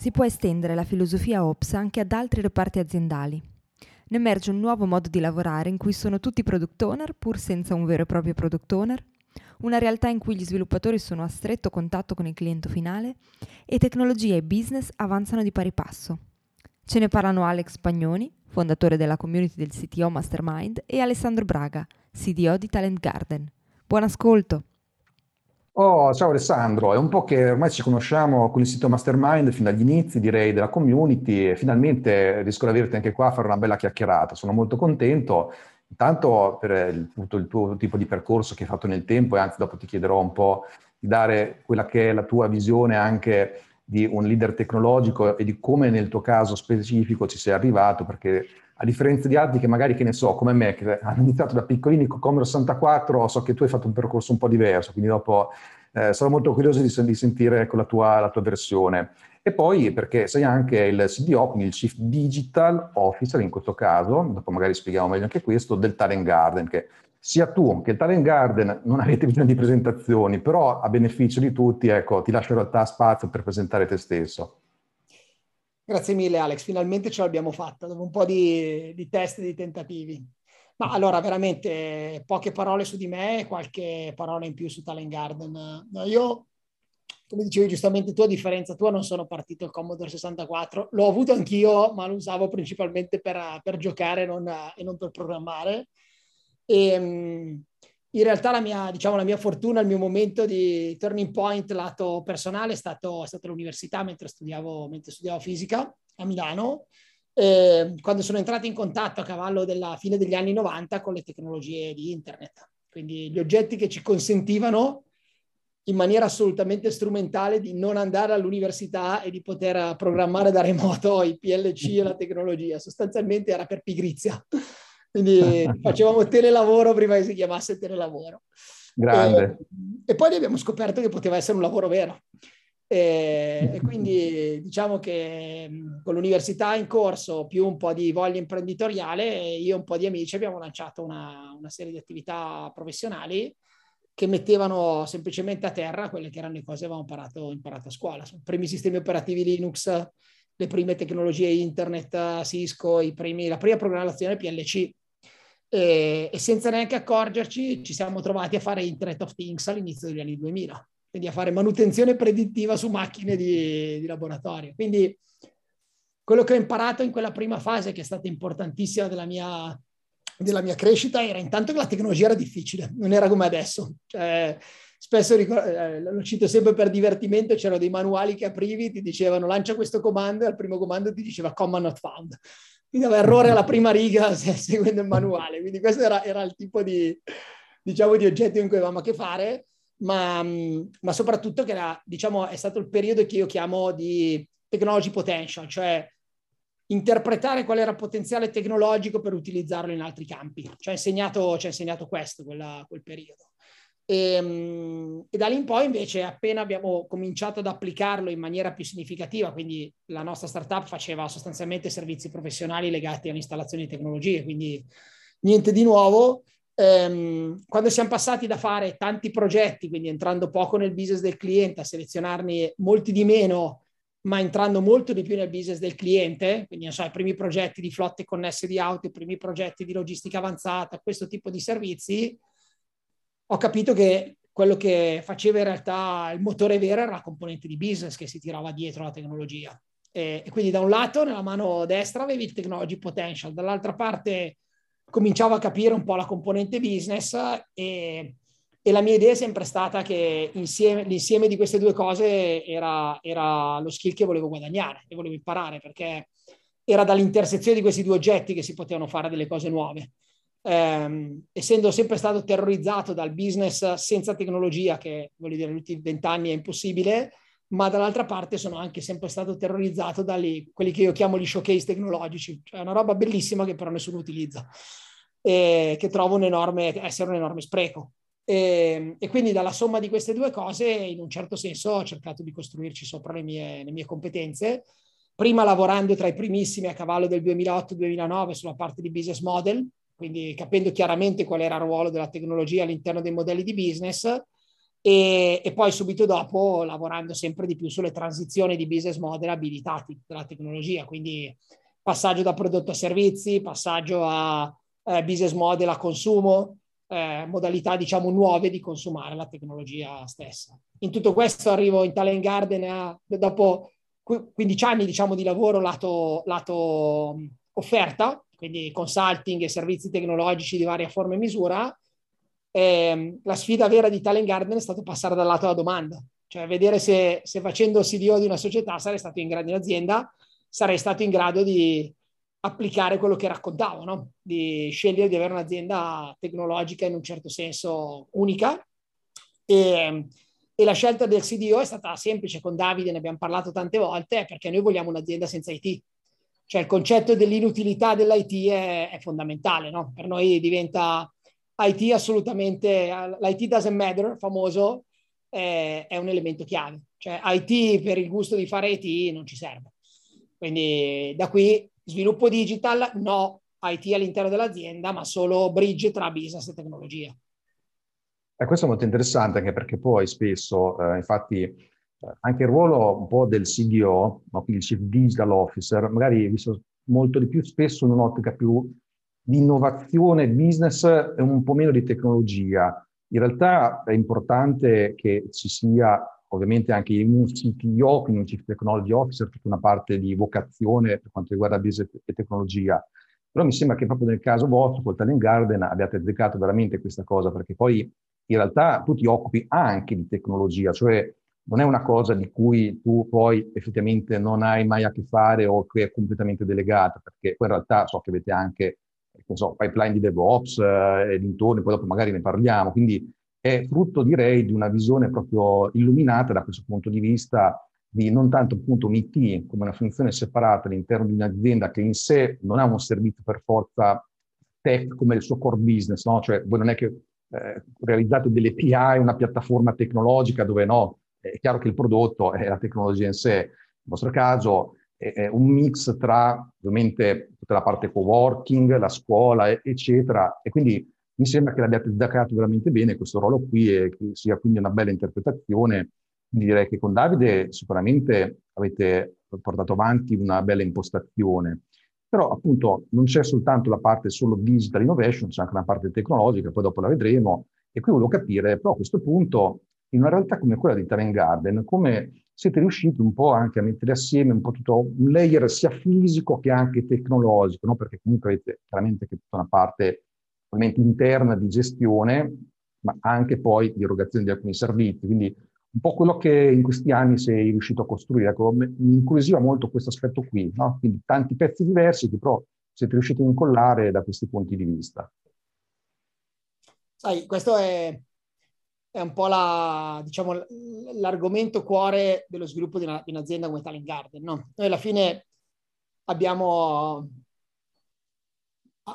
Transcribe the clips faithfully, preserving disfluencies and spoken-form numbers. Si può estendere la filosofia Ops anche ad altri reparti aziendali. Ne emerge un nuovo modo di lavorare in cui sono tutti product owner, pur senza un vero e proprio product owner, una realtà in cui gli sviluppatori sono a stretto contatto con il cliente finale e tecnologia e business avanzano di pari passo. Ce ne parlano Alex Pagnoni, fondatore della community del C T O Mastermind, e Alessandro Braga, C D O di Talent Garden. Buon ascolto! Oh, ciao Alessandro, è un po' che ormai ci conosciamo con il sito Mastermind fin dagli inizi, direi, della community, e finalmente riesco ad averti anche qua a fare una bella chiacchierata. Sono molto contento, intanto per il, tutto il tuo tipo di percorso che hai fatto nel tempo, e anzi dopo ti chiederò un po' di dare quella che è la tua visione anche di un leader tecnologico e di come nel tuo caso specifico ci sei arrivato, perché a differenza di altri che magari, che ne so, come me, che hanno iniziato da piccolini con Commodore sessantaquattro, so che tu hai fatto un percorso un po' diverso, quindi dopo eh, sarò molto curioso di, di sentire ecco, la, tua, la tua versione. E poi perché sei anche il C D O, quindi il Chief Digital Officer in questo caso, dopo magari spieghiamo meglio anche questo, del Talent Garden, che sia tu che il Talent Garden non avete bisogno di presentazioni, però a beneficio di tutti, ecco, ti lascio in realtà spazio per presentare te stesso. Grazie mille Alex, finalmente ce l'abbiamo fatta, dopo un po' di, di test e di tentativi. Ma allora, veramente, poche parole su di me e qualche parola in più su Talent Garden. No, io, come dicevi giustamente tu, a differenza tua, non sono partito il Commodore sessantaquattro. L'ho avuto anch'io, ma lo usavo principalmente per, per giocare non, e non per programmare. E, in realtà la mia, diciamo, la mia fortuna, il mio momento di turning point lato personale è stato, è stato l'università mentre studiavo, mentre studiavo fisica a Milano, eh, quando sono entrato in contatto a cavallo della fine degli anni novanta con le tecnologie di internet. Quindi gli oggetti che ci consentivano in maniera assolutamente strumentale di non andare all'università e di poter programmare da remoto i P L C e la tecnologia. Sostanzialmente era per pigrizia. Quindi facevamo telelavoro prima che si chiamasse telelavoro. Grande. E, e poi abbiamo scoperto che poteva essere un lavoro vero. E, e quindi diciamo che con l'università in corso, più un po' di voglia imprenditoriale, io e un po' di amici abbiamo lanciato una, una serie di attività professionali che mettevano semplicemente a terra quelle che erano le cose che avevamo imparato, imparato a scuola. I primi sistemi operativi Linux, le prime tecnologie internet, Cisco, i primi, la prima programmazione P L C. E, e senza neanche accorgerci ci siamo trovati a fare Internet of Things all'inizio degli anni duemila, quindi a fare manutenzione predittiva su macchine di, di laboratorio. Quindi quello che ho imparato in quella prima fase, che è stata importantissima della mia, della mia crescita, era intanto che la tecnologia era difficile, non era come adesso. Cioè, spesso, eh, lo cito sempre per divertimento, c'erano dei manuali che aprivi, ti dicevano lancia questo comando e al primo comando ti diceva comma not found. Quindi aveva errore alla prima riga se, seguendo il manuale, quindi questo era, era il tipo di, diciamo, di oggetto in cui avevamo a che fare, ma, ma soprattutto che era, diciamo, è stato il periodo che io chiamo di technology potential, cioè interpretare qual era il potenziale tecnologico per utilizzarlo in altri campi. Ci ha insegnato, ci ha insegnato questo, quella, quel periodo. E, e da lì in poi invece appena abbiamo cominciato ad applicarlo in maniera più significativa, quindi la nostra startup faceva sostanzialmente servizi professionali legati all'installazione di tecnologie, quindi niente di nuovo, ehm, quando siamo passati da fare tanti progetti, quindi entrando poco nel business del cliente, a selezionarne molti di meno, ma entrando molto di più nel business del cliente, quindi non so, i primi progetti di flotte connesse di auto, i primi progetti di logistica avanzata, questo tipo di servizi, ho capito che quello che faceva in realtà il motore vero era la componente di business che si tirava dietro la tecnologia. E, e quindi da un lato nella mano destra avevi il technology potential, dall'altra parte cominciavo a capire un po' la componente business e, e la mia idea è sempre stata che insieme, l'insieme di queste due cose era, era lo skill che volevo guadagnare e volevo imparare, perché era dall'intersezione di questi due oggetti che si potevano fare delle cose nuove. Um, essendo sempre stato terrorizzato dal business senza tecnologia, che voglio dire negli ultimi vent'anni è impossibile, ma dall'altra parte sono anche sempre stato terrorizzato da lì, quelli che io chiamo gli showcase tecnologici, cioè una roba bellissima che però nessuno utilizza, eh, che trovo un enorme, essere un enorme spreco. E, e quindi dalla somma di queste due cose, in un certo senso, ho cercato di costruirci sopra le mie, le mie competenze, prima lavorando tra i primissimi a cavallo del duemilaotto duemilanove sulla parte di business model, quindi capendo chiaramente qual era il ruolo della tecnologia all'interno dei modelli di business, E, e poi subito dopo lavorando sempre di più sulle transizioni di business model abilitati dalla tecnologia, quindi passaggio da prodotto a servizi, passaggio a eh, business model a consumo, eh, modalità diciamo nuove di consumare la tecnologia stessa. In tutto questo arrivo in Talent Garden a, dopo quindici anni diciamo di lavoro lato, lato offerta, quindi consulting e servizi tecnologici di varia forma e misura. Eh, la sfida vera di Talent Garden è stato passare dal lato alla domanda, cioè vedere se, se facendo C D O di una società sarei stato in grado, di un'azienda, sarei stato in grado di applicare quello che raccontavo, no? Di scegliere di avere un'azienda tecnologica in un certo senso unica, e, e la scelta del C D O è stata semplice. Con Davide ne abbiamo parlato tante volte, perché noi vogliamo un'azienda senza I T, cioè il concetto dell'inutilità dell'I T è, è fondamentale, no? Per noi diventa I T assolutamente, l'I T doesn't matter, famoso, eh, è un elemento chiave. Cioè I T per il gusto di fare I T non ci serve. Quindi da qui sviluppo digital, no I T all'interno dell'azienda, ma solo bridge tra business e tecnologia. E questo è molto interessante, anche perché poi spesso, eh, infatti, anche il ruolo un po' del C D O, no, quindi Chief Digital Officer, magari visto molto di più spesso in un'ottica più di innovazione business e un po' meno di tecnologia. In realtà è importante che ci sia ovviamente anche un C T O, quindi un Chief Technology Officer, tutta una parte di vocazione per quanto riguarda business e tecnologia. Però mi sembra che proprio nel caso vostro, col Talent Garden, abbiate dedicato veramente questa cosa, perché poi in realtà tu ti occupi anche di tecnologia, cioè non è una cosa di cui tu poi effettivamente non hai mai a che fare o che è completamente delegata, perché poi in realtà so che avete anche non so, pipeline di DevOps eh, e dintorni, poi dopo magari ne parliamo, quindi è frutto direi di una visione proprio illuminata da questo punto di vista, di non tanto appunto un I T come una funzione separata all'interno di un'azienda che in sé non ha un servizio per forza tech come il suo core business, no? Cioè voi non è che eh, realizzate delle A P I, una piattaforma tecnologica dove no, è chiaro che il prodotto è la tecnologia in sé, nel vostro caso è un mix tra ovviamente tutta la parte co-working, la scuola, eccetera, e quindi mi sembra che l'abbiate dedicato veramente bene questo ruolo qui e che sia quindi una bella interpretazione. Quindi direi che con Davide sicuramente avete portato avanti una bella impostazione, però appunto non c'è soltanto la parte solo digital innovation, c'è anche una parte tecnologica, poi dopo la vedremo, e qui volevo capire però a questo punto in una realtà come quella di Talent Garden, come siete riusciti un po' anche a mettere assieme un po' tutto un layer sia fisico che anche tecnologico, no? Perché comunque avete chiaramente che tutta una parte ovviamente interna di gestione, ma anche poi di erogazione di alcuni servizi. Quindi un po' quello che in questi anni sei riuscito a costruire, ecco, mi incuriosiva molto questo aspetto qui, no? Quindi tanti pezzi diversi che però siete riusciti a incollare da questi punti di vista. Sai, questo è... è un po' la, diciamo, l'argomento cuore dello sviluppo di, una, di un'azienda come Talent Garden, no? Noi alla fine abbiamo,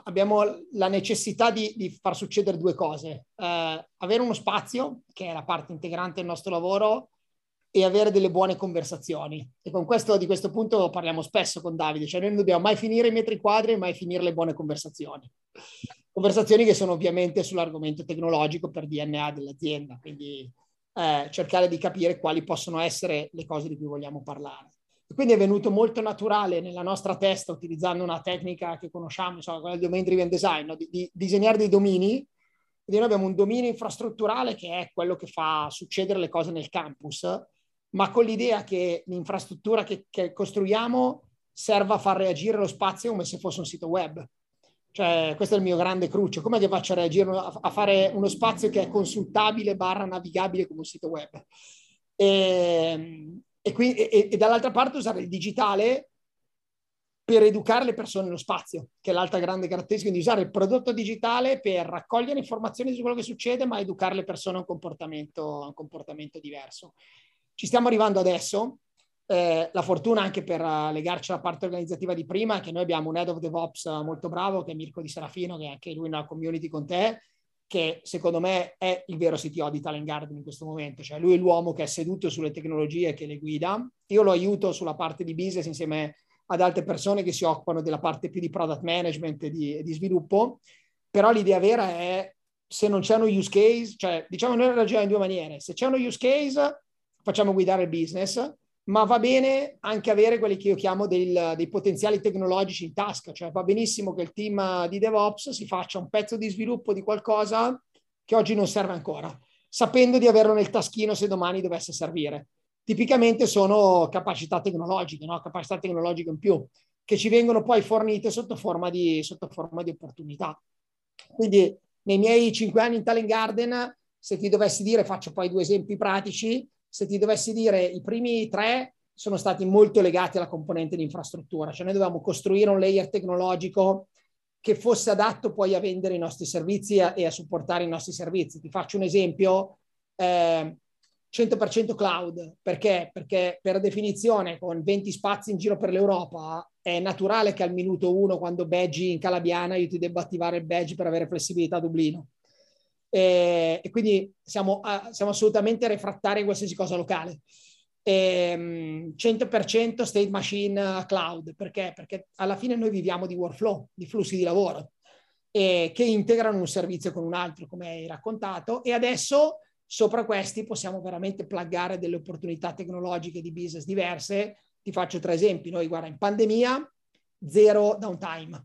abbiamo la necessità di, di far succedere due cose. Eh, avere uno spazio, che è la parte integrante del nostro lavoro, e avere delle buone conversazioni. E con questo, di questo punto parliamo spesso con Davide, cioè noi non dobbiamo mai finire i metri quadri e mai finire le buone conversazioni. Conversazioni che sono ovviamente sull'argomento tecnologico per D N A dell'azienda, quindi eh, cercare di capire quali possono essere le cose di cui vogliamo parlare. E quindi è venuto molto naturale nella nostra testa, utilizzando una tecnica che conosciamo, insomma, quella del domain driven design, no? di, di disegnare dei domini. Quindi noi abbiamo un dominio infrastrutturale che è quello che fa succedere le cose nel campus, ma con l'idea che l'infrastruttura che, che costruiamo serva a far reagire lo spazio come se fosse un sito web. Cioè, questo è il mio grande cruccio. Come che faccio a reagire a fare uno spazio che è consultabile barra navigabile come un sito web? E, e, qui, e, e dall'altra parte usare il digitale per educare le persone nello spazio, che è l'altra grande caratteristica, quindi usare il prodotto digitale per raccogliere informazioni su quello che succede, ma educare le persone a un comportamento, a un comportamento diverso. Ci stiamo arrivando adesso. Eh, la fortuna, anche per uh, legarci alla parte organizzativa di prima, è che noi abbiamo un head of DevOps molto bravo, che è Mirko Di Serafino, che è anche lui nella community con te, che secondo me è il vero C T O di Talent Garden in questo momento. Cioè lui è l'uomo che è seduto sulle tecnologie, che le guida. Io lo aiuto sulla parte di business insieme ad altre persone che si occupano della parte più di product management e di, e di sviluppo. Però l'idea vera è, se non c'è uno use case, cioè diciamo noi ragioniamo in due maniere: se c'è uno use case facciamo guidare il business, ma va bene anche avere quelli che io chiamo del, dei potenziali tecnologici in tasca. Cioè va benissimo che il team di DevOps si faccia un pezzo di sviluppo di qualcosa che oggi non serve ancora, sapendo di averlo nel taschino se domani dovesse servire. Tipicamente sono capacità tecnologiche, no? Capacità tecnologiche in più, che ci vengono poi fornite sotto forma di, sotto forma di opportunità. Quindi nei miei cinque anni in Talent Garden, se ti dovessi dire, faccio poi due esempi pratici, se ti dovessi dire i primi tre sono stati molto legati alla componente di infrastruttura. Cioè noi dovevamo costruire un layer tecnologico che fosse adatto poi a vendere i nostri servizi e a supportare i nostri servizi. Ti faccio un esempio, eh, cento per cento cloud. Perché? Perché per definizione, con venti spazi in giro per l'Europa, è naturale che al minuto uno, quando badgi in calabiana, io ti debba attivare il badge per avere flessibilità a Dublino. E, e quindi siamo, a, siamo assolutamente refrattari a qualsiasi cosa locale. E, cento per cento state machine cloud, perché? Perché alla fine noi viviamo di workflow, di flussi di lavoro, e, che integrano un servizio con un altro, come hai raccontato, e adesso sopra questi possiamo veramente pluggare delle opportunità tecnologiche di business diverse. Ti faccio tre esempi. Noi, guarda, in pandemia, zero downtime.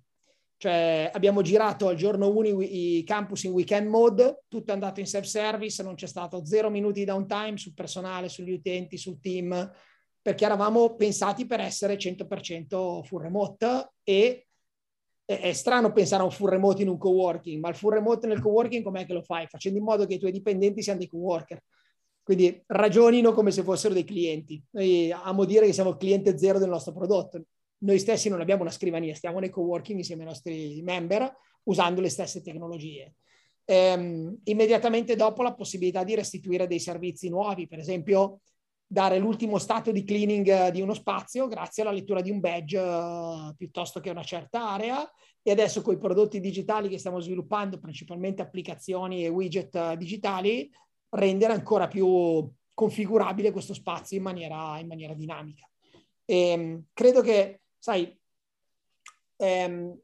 Cioè abbiamo girato al giorno uno i campus in weekend mode, tutto è andato in self-service, non c'è stato zero minuti di downtime sul personale, sugli utenti, sul team, perché eravamo pensati per essere cento per cento full remote. E è strano pensare a un full remote in un coworking, ma il full remote nel coworking com'è che lo fai? Facendo in modo che i tuoi dipendenti siano dei coworker. Quindi ragionino come se fossero dei clienti. Noi amo dire che siamo il cliente zero del nostro prodotto. Noi stessi non abbiamo una scrivania, stiamo nei coworking insieme ai nostri member usando le stesse tecnologie. Ehm, immediatamente dopo, la possibilità di restituire dei servizi nuovi, per esempio dare l'ultimo stato di cleaning di uno spazio grazie alla lettura di un badge uh, piuttosto che una certa area. E adesso con i prodotti digitali che stiamo sviluppando, principalmente applicazioni e widget uh, digitali, rendere ancora più configurabile questo spazio in maniera, in maniera dinamica. Ehm, credo che Sai, ehm,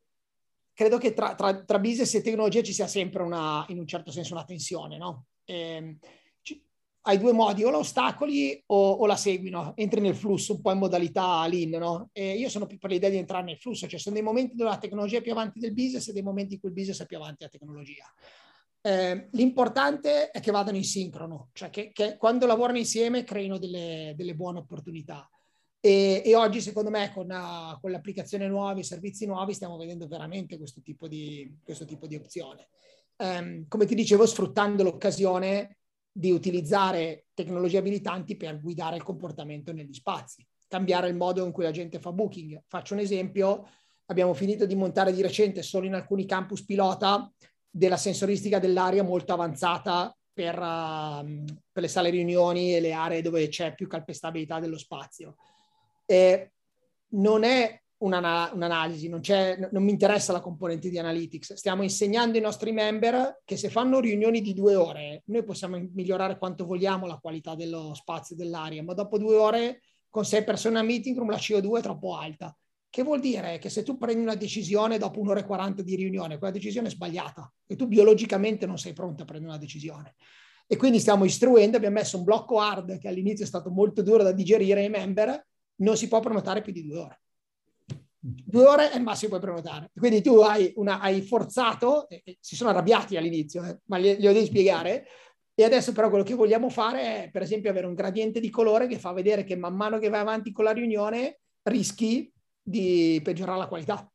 credo che tra, tra, tra business e tecnologia ci sia sempre una, in un certo senso, una tensione, no? Ehm, ci, hai due modi: o la ostacoli o, o la segui, no? Entri nel flusso, un po' in modalità lean, no? E io sono più per l'idea di entrare nel flusso. Cioè sono dei momenti dove la tecnologia è più avanti del business e dei momenti in cui il business è più avanti della tecnologia. Ehm, l'importante è che vadano in sincrono, cioè che, che quando lavorano insieme creino delle, delle buone opportunità. E, e oggi, secondo me, con, uh, con l'applicazione nuova, i servizi nuovi, stiamo vedendo veramente questo tipo di, questo tipo di opzione. Um, come ti dicevo, sfruttando l'occasione di utilizzare tecnologie abilitanti per guidare il comportamento negli spazi, cambiare il modo in cui la gente fa booking. Faccio un esempio: abbiamo finito di montare di recente, solo in alcuni campus pilota, della sensoristica dell'area molto avanzata per, uh, per le sale riunioni e le aree dove c'è più calpestabilità dello spazio. Eh, non è una, un'analisi, non, c'è, non mi interessa la componente di analytics. Stiamo insegnando ai nostri member che se fanno riunioni di due ore, noi possiamo migliorare quanto vogliamo la qualità dello spazio, dell'area, ma dopo due ore con sei persone a meeting room la C O due è troppo alta. Che vuol dire che se tu prendi una decisione dopo un'ora e quaranta di riunione, quella decisione è sbagliata e tu biologicamente non sei pronto a prendere una decisione. E quindi stiamo istruendo, abbiamo messo un blocco hard che all'inizio è stato molto duro da digerire ai member: non si può prenotare più di due ore. Due ore è il massimo che puoi prenotare. Quindi tu hai, una, hai forzato, e, e si sono arrabbiati all'inizio, eh, ma glielo devi spiegare. E adesso però quello che vogliamo fare è, per esempio, avere un gradiente di colore che fa vedere che man mano che vai avanti con la riunione rischi di peggiorare la qualità.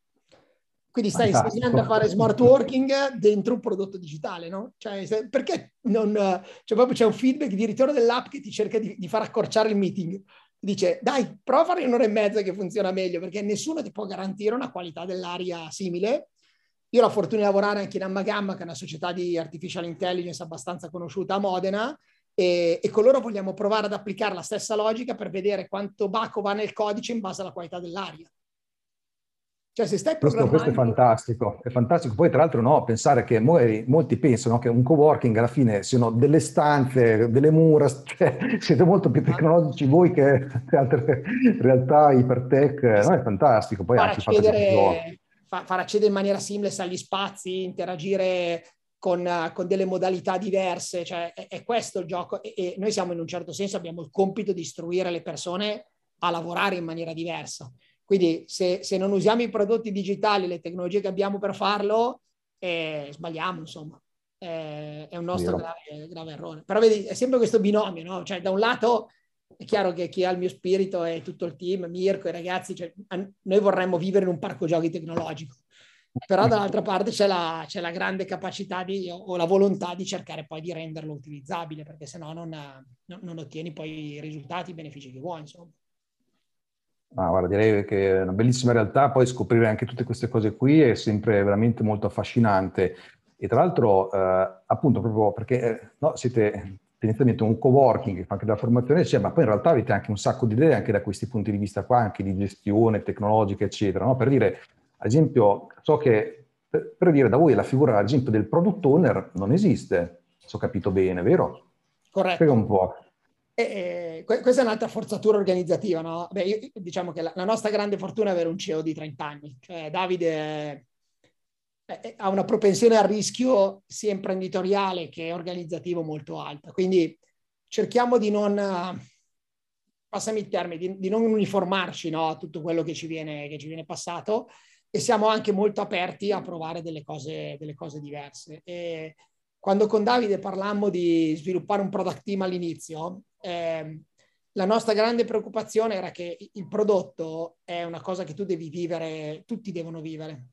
Quindi stai Fantastico. Insegnando a fare smart working dentro un prodotto digitale, no? Cioè, perché non... Cioè proprio c'è un feedback di ritorno dell'app che ti cerca di, di far accorciare il meeting. Dice: dai, prova a fare un'ora e mezza che funziona meglio, perché nessuno ti può garantire una qualità dell'aria simile. Io ho la fortuna di lavorare anche in Ammagamma, che è una società di artificial intelligence abbastanza conosciuta a Modena, e, e con loro vogliamo provare ad applicare la stessa logica per vedere quanto baco va nel codice in base alla qualità dell'aria. Cioè, se stai questo, questo è fantastico, è fantastico. Poi, tra l'altro, no, pensare che molti, molti pensano che un coworking alla fine siano delle stanze, delle mura, cioè, siete molto più tecnologici voi che altre realtà ipertech, no, è fantastico. Poi far anche accedere, far, far accedere in maniera seamless agli spazi, interagire con, con delle modalità diverse, cioè è, è questo il gioco. E, e noi siamo, in un certo senso, abbiamo il compito di istruire le persone a lavorare in maniera diversa. Quindi se, se non usiamo i prodotti digitali, le tecnologie che abbiamo per farlo, eh, sbagliamo, insomma. Eh, è un nostro grave, grave errore. Però vedi, è sempre questo binomio, no? Cioè, da un lato è chiaro che chi ha il mio spirito e tutto il team, Mirko, i ragazzi, cioè, noi vorremmo vivere in un parco giochi tecnologico. Però dall'altra parte c'è la, c'è la grande capacità di, o la volontà di cercare poi di renderlo utilizzabile, perché sennò non, non ottieni poi i risultati, i benefici che vuoi, insomma. Ah, guarda, direi che è una bellissima realtà, poi scoprire anche tutte queste cose qui è sempre veramente molto affascinante. E tra l'altro, eh, appunto, proprio perché eh, no, siete tendenzialmente un coworking, anche della formazione, cioè, ma poi in realtà avete anche un sacco di idee anche da questi punti di vista qua, anche di gestione tecnologica, eccetera, no? Per dire, ad esempio, so che, per, per dire, da voi la figura, ad esempio, del product owner non esiste, se ho capito bene, vero? Corretto. Spiega un po'. Eh, eh, questa è un'altra forzatura organizzativa, no? Beh, io, diciamo che la, la nostra grande fortuna è avere un C E O di trenta anni, cioè Davide è, è, ha una propensione al rischio sia imprenditoriale che organizzativo molto alta, quindi cerchiamo di non, passami il termine, di, di non uniformarci, no, a tutto quello che ci viene, che ci viene passato, e siamo anche molto aperti a provare delle cose, delle cose diverse. E quando con Davide parlammo di sviluppare un product team all'inizio, Eh, la nostra grande preoccupazione era che il prodotto è una cosa che tu devi vivere, tutti devono vivere.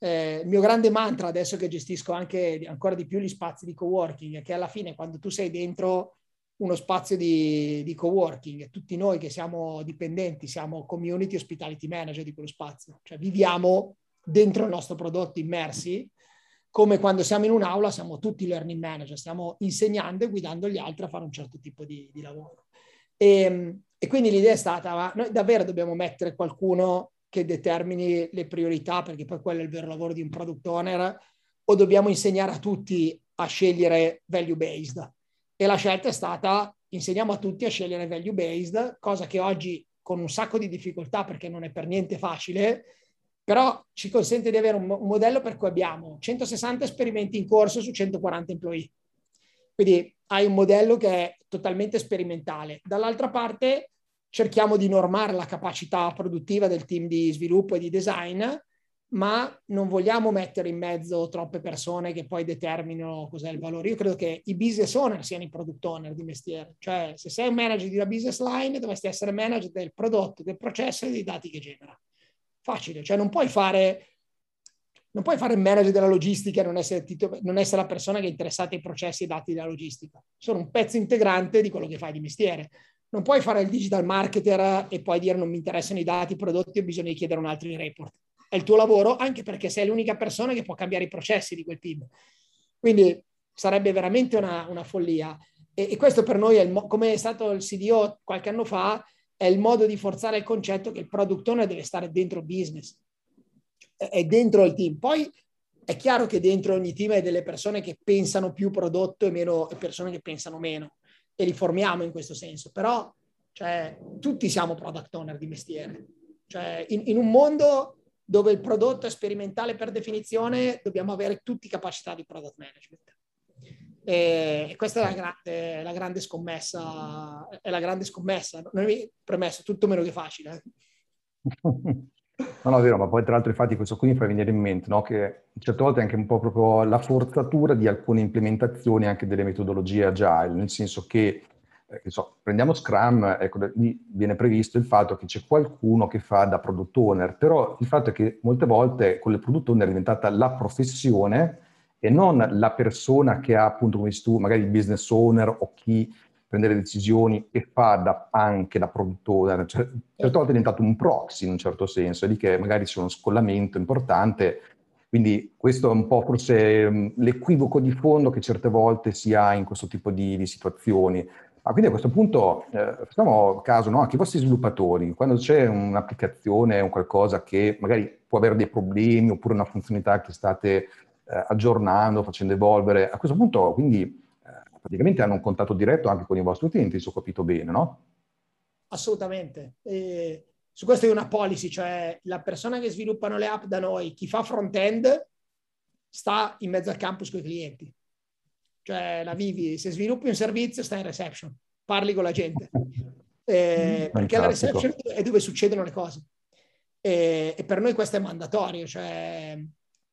Eh, il mio grande mantra, adesso che gestisco anche ancora di più gli spazi di coworking, è che alla fine, quando tu sei dentro uno spazio di, di coworking, tutti noi che siamo dipendenti siamo community hospitality manager di quello spazio, cioè viviamo dentro il nostro prodotto immersi. Come quando siamo in un'aula siamo tutti learning manager, stiamo insegnando e guidando gli altri a fare un certo tipo di, di lavoro. E, e quindi l'idea è stata, ma noi davvero dobbiamo mettere qualcuno che determini le priorità, perché poi quello è il vero lavoro di un product owner, o dobbiamo insegnare a tutti a scegliere value based? E la scelta è stata, insegniamo a tutti a scegliere value based, cosa che oggi con un sacco di difficoltà, perché non è per niente facile, però ci consente di avere un modello per cui abbiamo centosessanta esperimenti in corso su centoquaranta employee. Quindi hai un modello che è totalmente sperimentale. Dall'altra parte cerchiamo di normare la capacità produttiva del team di sviluppo e di design, ma non vogliamo mettere in mezzo troppe persone che poi determinano cos'è il valore. Io credo che i business owner siano i product owner di mestiere. Cioè, se sei un manager di una business line, dovresti essere manager del prodotto, del processo e dei dati che genera. Facile, cioè non puoi fare non puoi fare il manager della logistica e non essere, titolo, non essere la persona che è interessata ai processi e ai dati della logistica. Sono un pezzo integrante di quello che fai di mestiere. Non puoi fare il digital marketer e poi dire non mi interessano i dati, i prodotti, ho bisogno di chiedere un altro report. È il tuo lavoro, anche perché sei l'unica persona che può cambiare i processi di quel team. Quindi sarebbe veramente una, una follia. E, e questo per noi, è il, come è stato il C D O qualche anno fa, è il modo di forzare il concetto che il product owner deve stare dentro il business, è dentro il team. Poi è chiaro che dentro ogni team hai delle persone che pensano più prodotto e meno, e persone che pensano meno, e li formiamo in questo senso, però cioè, tutti siamo product owner di mestiere. Cioè, in, in un mondo dove il prodotto è sperimentale per definizione, dobbiamo avere tutti capacità di product management. E questa è la grande, la grande scommessa, è la grande scommessa. Non mi premesso, tutto meno che facile. No, no, è vero, ma poi tra l'altro infatti questo qui mi fa venire in mente, no? Che certe volte è anche un po' proprio la forzatura di alcune implementazioni anche delle metodologie agile, nel senso che, che so, prendiamo Scrum, ecco, lì viene previsto il fatto che c'è qualcuno che fa da product owner, però il fatto è che molte volte con il product owner è diventata la professione e non la persona che ha, appunto, come dici tu, magari il business owner o chi prende le decisioni e fa da, anche da product owner. Cioè, certe volte è diventato un proxy in un certo senso, è lì che magari c'è uno scollamento importante Quindi questo è un po' forse l'equivoco di fondo che certe volte si ha in questo tipo di, di situazioni. Ah, quindi a questo punto eh, facciamo caso, no, anche i vostri sviluppatori, quando c'è un'applicazione, un qualcosa che magari può avere dei problemi oppure una funzionalità che state eh, aggiornando, facendo evolvere, a questo punto quindi eh, praticamente hanno un contatto diretto anche con i vostri utenti, se ho capito bene, no? Assolutamente. Eh, su questo è una policy, cioè la persona che sviluppano le app da noi, chi fa front-end, sta in mezzo al campus con i clienti. Cioè la vivi, se sviluppi un servizio stai in reception, parli con la gente, eh, perché la reception è dove succedono le cose, eh, e per noi questo è mandatorio. Cioè,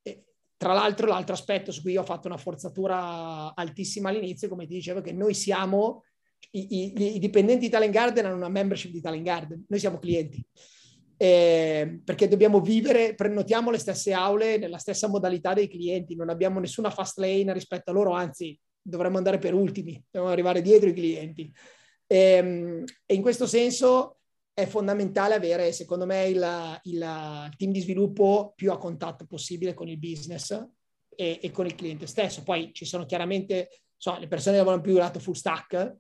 eh, tra l'altro l'altro aspetto su cui io ho fatto una forzatura altissima all'inizio, come ti dicevo, che noi siamo, i, i, i dipendenti di Talent Garden hanno una membership di Talent Garden, noi siamo clienti, eh, perché dobbiamo vivere, prenotiamo le stesse aule nella stessa modalità dei clienti, non abbiamo nessuna fast lane rispetto a loro, anzi dovremmo andare per ultimi, dobbiamo arrivare dietro i clienti. E, e in questo senso è fondamentale avere, secondo me, il, il, il team di sviluppo più a contatto possibile con il business e, e con il cliente stesso. Poi ci sono chiaramente, so, le persone che lavorano più lato full stack,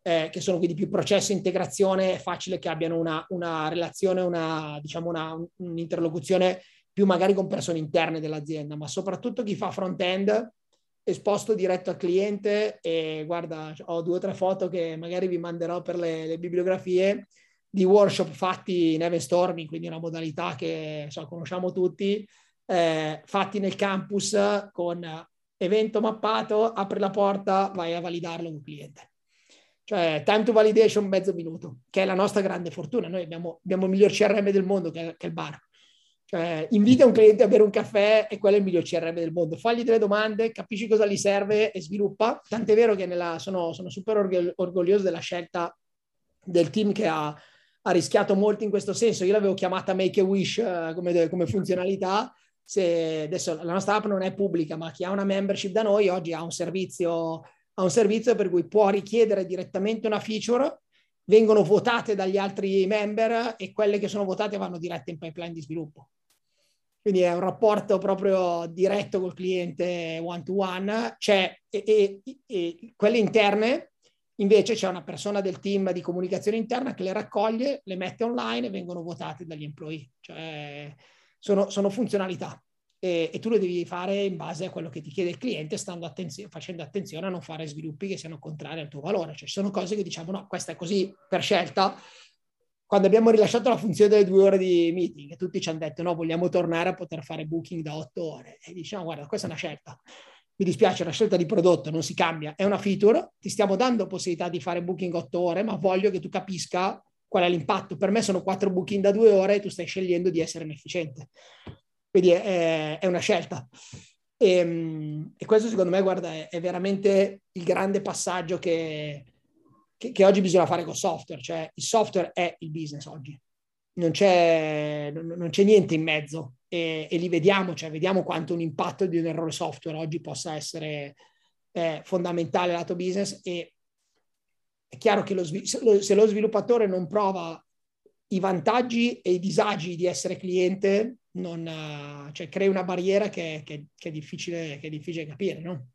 eh, che sono quindi più processo, integrazione, è facile che abbiano una, una relazione, una, diciamo una, un'interlocuzione più magari con persone interne dell'azienda, ma soprattutto chi fa front-end esposto diretto al cliente. E guarda, ho due o tre foto che magari vi manderò per le, le bibliografie di workshop fatti in event storming, quindi una modalità che so, conosciamo tutti, eh, fatti nel campus con evento mappato, apri la porta, vai a validarlo con il cliente. Cioè time to validation mezzo minuto, che è la nostra grande fortuna. Noi abbiamo, abbiamo il miglior C R M del mondo, che è, che è il bar. Cioè, invita un cliente a bere un caffè e quello è il miglior C R M del mondo. Fagli delle domande, capisci cosa gli serve e sviluppa. Tant'è vero che nella, sono, sono super orgoglioso della scelta del team, che ha, ha rischiato molto in questo senso. Io l'avevo chiamata Make a Wish come, come funzionalità. Se, adesso la nostra app non è pubblica, ma chi ha una membership da noi oggi ha un servizio, ha un servizio per cui può richiedere direttamente una feature, vengono votate dagli altri member e quelle che sono votate vanno dirette in pipeline di sviluppo. Quindi è un rapporto proprio diretto col cliente, one to one. C'è, e, e, e quelle interne, invece c'è una persona del team di comunicazione interna che le raccoglie, le mette online e vengono votate dagli employee. Cioè sono, sono funzionalità. E, e tu lo devi fare in base a quello che ti chiede il cliente, stando attenzio, facendo attenzione a non fare sviluppi che siano contrari al tuo valore. Cioè ci sono cose che diciamo no, questa è così per scelta. Quando abbiamo rilasciato la funzione delle due ore di meeting, tutti ci hanno detto no, vogliamo tornare a poter fare booking da otto ore, e diciamo guarda, questa è una scelta, mi dispiace, è una scelta di prodotto, non si cambia, è una feature, ti stiamo dando possibilità di fare booking otto ore, ma voglio che tu capisca qual è l'impatto. Per me sono quattro booking da due ore e tu stai scegliendo di essere inefficiente. Quindi è, è una scelta. E, e questo secondo me, guarda, è, è veramente il grande passaggio che, che, che oggi bisogna fare col software. Cioè il software è il business oggi. Non c'è, non c'è niente in mezzo. E, e li vediamo, cioè vediamo quanto un impatto di un errore software oggi possa essere eh, fondamentale lato business. E è chiaro che lo, se lo sviluppatore non prova i vantaggi e i disagi di essere cliente, non, cioè, crei una barriera che, che, che, è difficile, che è difficile capire, no?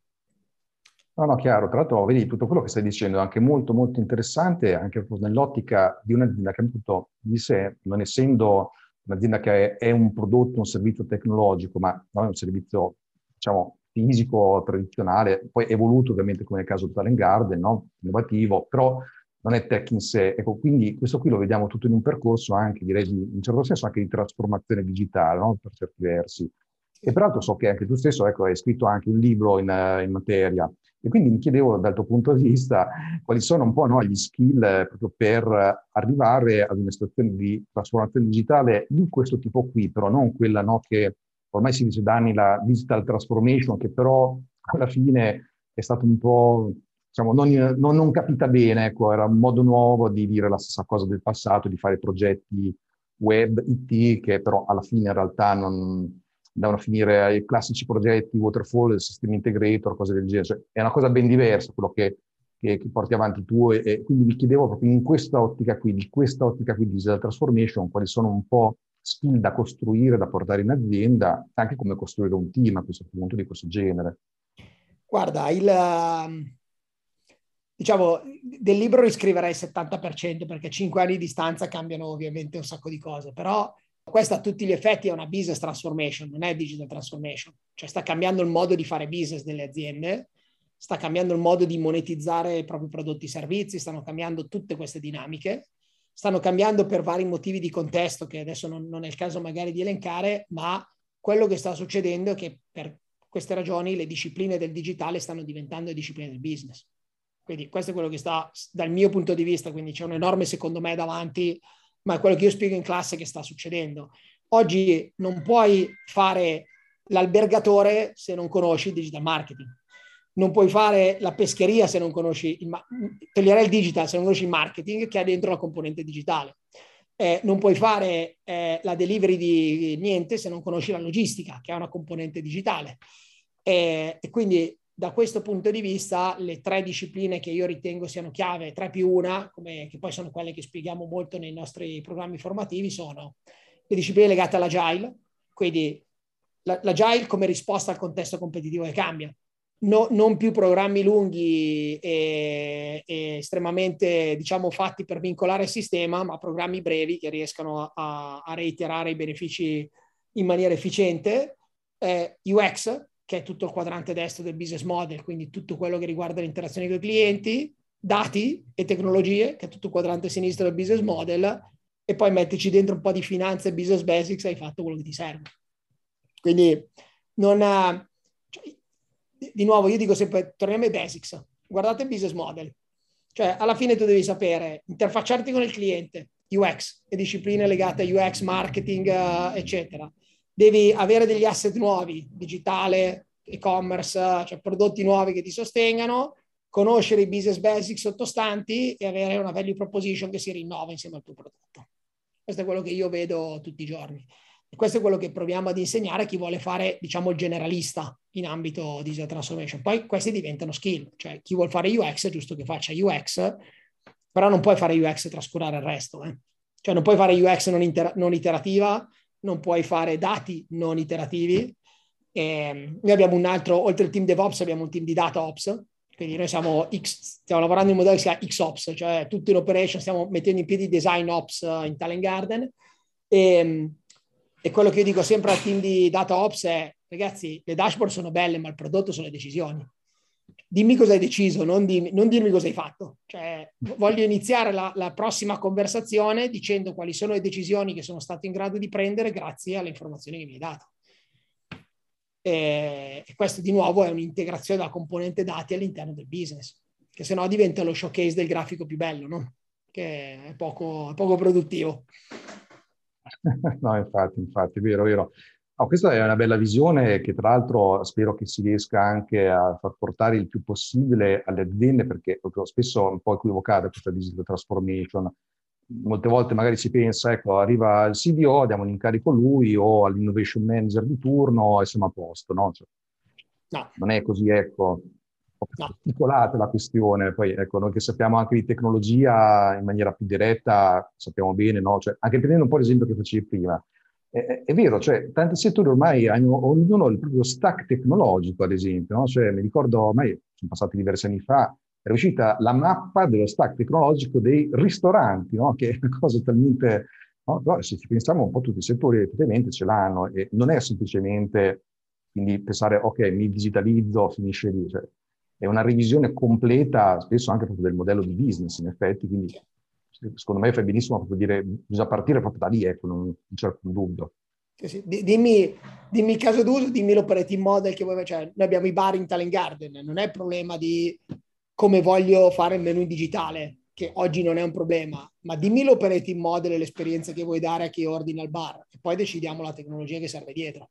No, no, chiaro. Tra l'altro, vedi, tutto quello che stai dicendo è anche molto, molto interessante, anche nell'ottica di un'azienda che appunto di sé, non essendo un'azienda che è, è un prodotto, un servizio tecnologico, ma non è un servizio, diciamo, fisico, tradizionale, poi evoluto ovviamente come nel caso di Talent Garden, no? Innovativo, però non è tech in sé. Ecco, quindi questo qui lo vediamo tutto in un percorso anche, direi, di, in un certo senso anche di trasformazione digitale, no? Per certi versi. E peraltro so che anche tu stesso, ecco, hai scritto anche un libro in, in materia, e quindi mi chiedevo dal tuo punto di vista quali sono un po', no, gli skill proprio per arrivare ad una situazione di trasformazione digitale di questo tipo qui, però non quella, no, che ormai si dice da anni, la digital transformation, che però alla fine è stato un po'... Diciamo, non, non, non capita bene, ecco, era un modo nuovo di dire la stessa cosa del passato, di fare progetti web, I T, che però alla fine in realtà non andavano a finire ai classici progetti waterfall, sistemi integrator, cose del genere. Cioè, è una cosa ben diversa quello che, che, che porti avanti tu, e, e quindi vi chiedevo proprio in questa ottica qui, di questa ottica qui di digital transformation, quali sono un po' skill da costruire, da portare in azienda, anche come costruire un team a questo punto di questo genere? Guarda, il, diciamo, del libro riscriverei il settanta per cento, perché cinque anni di distanza cambiano ovviamente un sacco di cose, però questa a tutti gli effetti è una business transformation, non è digital transformation. Cioè sta cambiando il modo di fare business delle aziende, sta cambiando il modo di monetizzare i propri prodotti e servizi, stanno cambiando tutte queste dinamiche, stanno cambiando per vari motivi di contesto che adesso non, non è il caso magari di elencare, ma quello che sta succedendo è che per queste ragioni le discipline del digitale stanno diventando le discipline del business. Quindi questo è quello che sta dal mio punto di vista, quindi c'è un enorme secondo me davanti, ma è quello che io spiego in classe che sta succedendo. Oggi non puoi fare l'albergatore se non conosci il digital marketing. Non puoi fare la pescheria se non conosci il toglierai il digital se non conosci il marketing che ha dentro la componente digitale. Eh, non puoi fare eh, la delivery di niente se non conosci la logistica che ha una componente digitale. Eh, e quindi da questo punto di vista le tre discipline che io ritengo siano chiave, tre più una, come, che poi sono quelle che spieghiamo molto nei nostri programmi formativi, sono le discipline legate all'agile, quindi l'agile come risposta al contesto competitivo che cambia. No, non più programmi lunghi e, e estremamente, diciamo, fatti per vincolare il sistema, ma programmi brevi che riescano a, a reiterare i benefici in maniera efficiente. Eh, U X, che è tutto il quadrante destro del business model, quindi tutto quello che riguarda l'interazione con i clienti, dati e tecnologie, che è tutto il quadrante sinistro del business model, e poi metterci dentro un po' di finanza e business basics, hai fatto quello che ti serve. Quindi non... Ha, Di nuovo, io dico sempre, torniamo ai basics, guardate il business model. Cioè, alla fine tu devi sapere interfacciarti con il cliente, U X, e discipline legate a U X, marketing, uh, eccetera. Devi avere degli asset nuovi, digitale, e-commerce, uh, cioè prodotti nuovi che ti sostengano, conoscere i business basics sottostanti e avere una value proposition che si rinnova insieme al tuo prodotto. Questo è quello che io vedo tutti i giorni. Questo è quello che proviamo ad insegnare a chi vuole fare, diciamo, il generalista in ambito digital transformation. Poi questi diventano skill, cioè chi vuol fare U X è giusto che faccia U X, però non puoi fare U X e trascurare il resto. Eh? Cioè non puoi fare U X non, inter- non iterativa, non puoi fare dati non iterativi. E noi abbiamo un altro, oltre al team DevOps abbiamo un team di DataOps, quindi noi siamo X, stiamo lavorando in un modello che si chiama X Ops, cioè tutto in operation, stiamo mettendo in piedi DesignOps in Talent Garden. E, E quello che io dico sempre al team di DataOps è, ragazzi, le dashboard sono belle, ma il prodotto sono le decisioni. Dimmi cosa hai deciso, non, dimmi, non dirmi cosa hai fatto. Cioè, voglio iniziare la, la prossima conversazione dicendo quali sono le decisioni che sono stato in grado di prendere grazie alle informazioni che mi hai dato. E, e questo di nuovo è un'integrazione della componente dati all'interno del business, che sennò diventa lo showcase del grafico più bello, no? Che è poco, è poco produttivo. No, infatti, infatti, vero, vero. Oh, questa è una bella visione che tra l'altro spero che si riesca anche a far portare il più possibile alle aziende, perché spesso è un po' equivocata questa digital transformation. Molte volte magari si pensa, ecco, arriva il C D O, diamo un incarico a lui o all'innovation manager di turno e siamo a posto, no? Cioè, no. Non è così, ecco. No. Articolate la questione, poi ecco, noi che sappiamo anche di tecnologia in maniera più diretta, sappiamo bene, no? Cioè, anche prendendo un po' l'esempio che facevi prima, è, è vero, cioè tanti settori ormai hanno ognuno il proprio stack tecnologico, ad esempio, no? Cioè, mi ricordo ormai, sono passati diversi anni fa, è uscita la mappa dello stack tecnologico dei ristoranti, no? Che è una cosa talmente, no? Però se ci pensiamo un po' tutti i settori effettivamente ce l'hanno, e non è semplicemente quindi pensare ok mi digitalizzo, finisce lì, cioè è una revisione completa, spesso anche proprio del modello di business, in effetti, quindi secondo me fai benissimo proprio dire, bisogna partire proprio da lì, ecco, non c'è alcun dubbio. Sì, dimmi, dimmi il caso d'uso, dimmi l'operative model che vuoi, cioè noi abbiamo i bar in Talent Garden, non è il problema di come voglio fare il menu in digitale, che oggi non è un problema, ma dimmi l'operative model e l'esperienza che vuoi dare a chi ordina il bar, e poi decidiamo la tecnologia che serve dietro.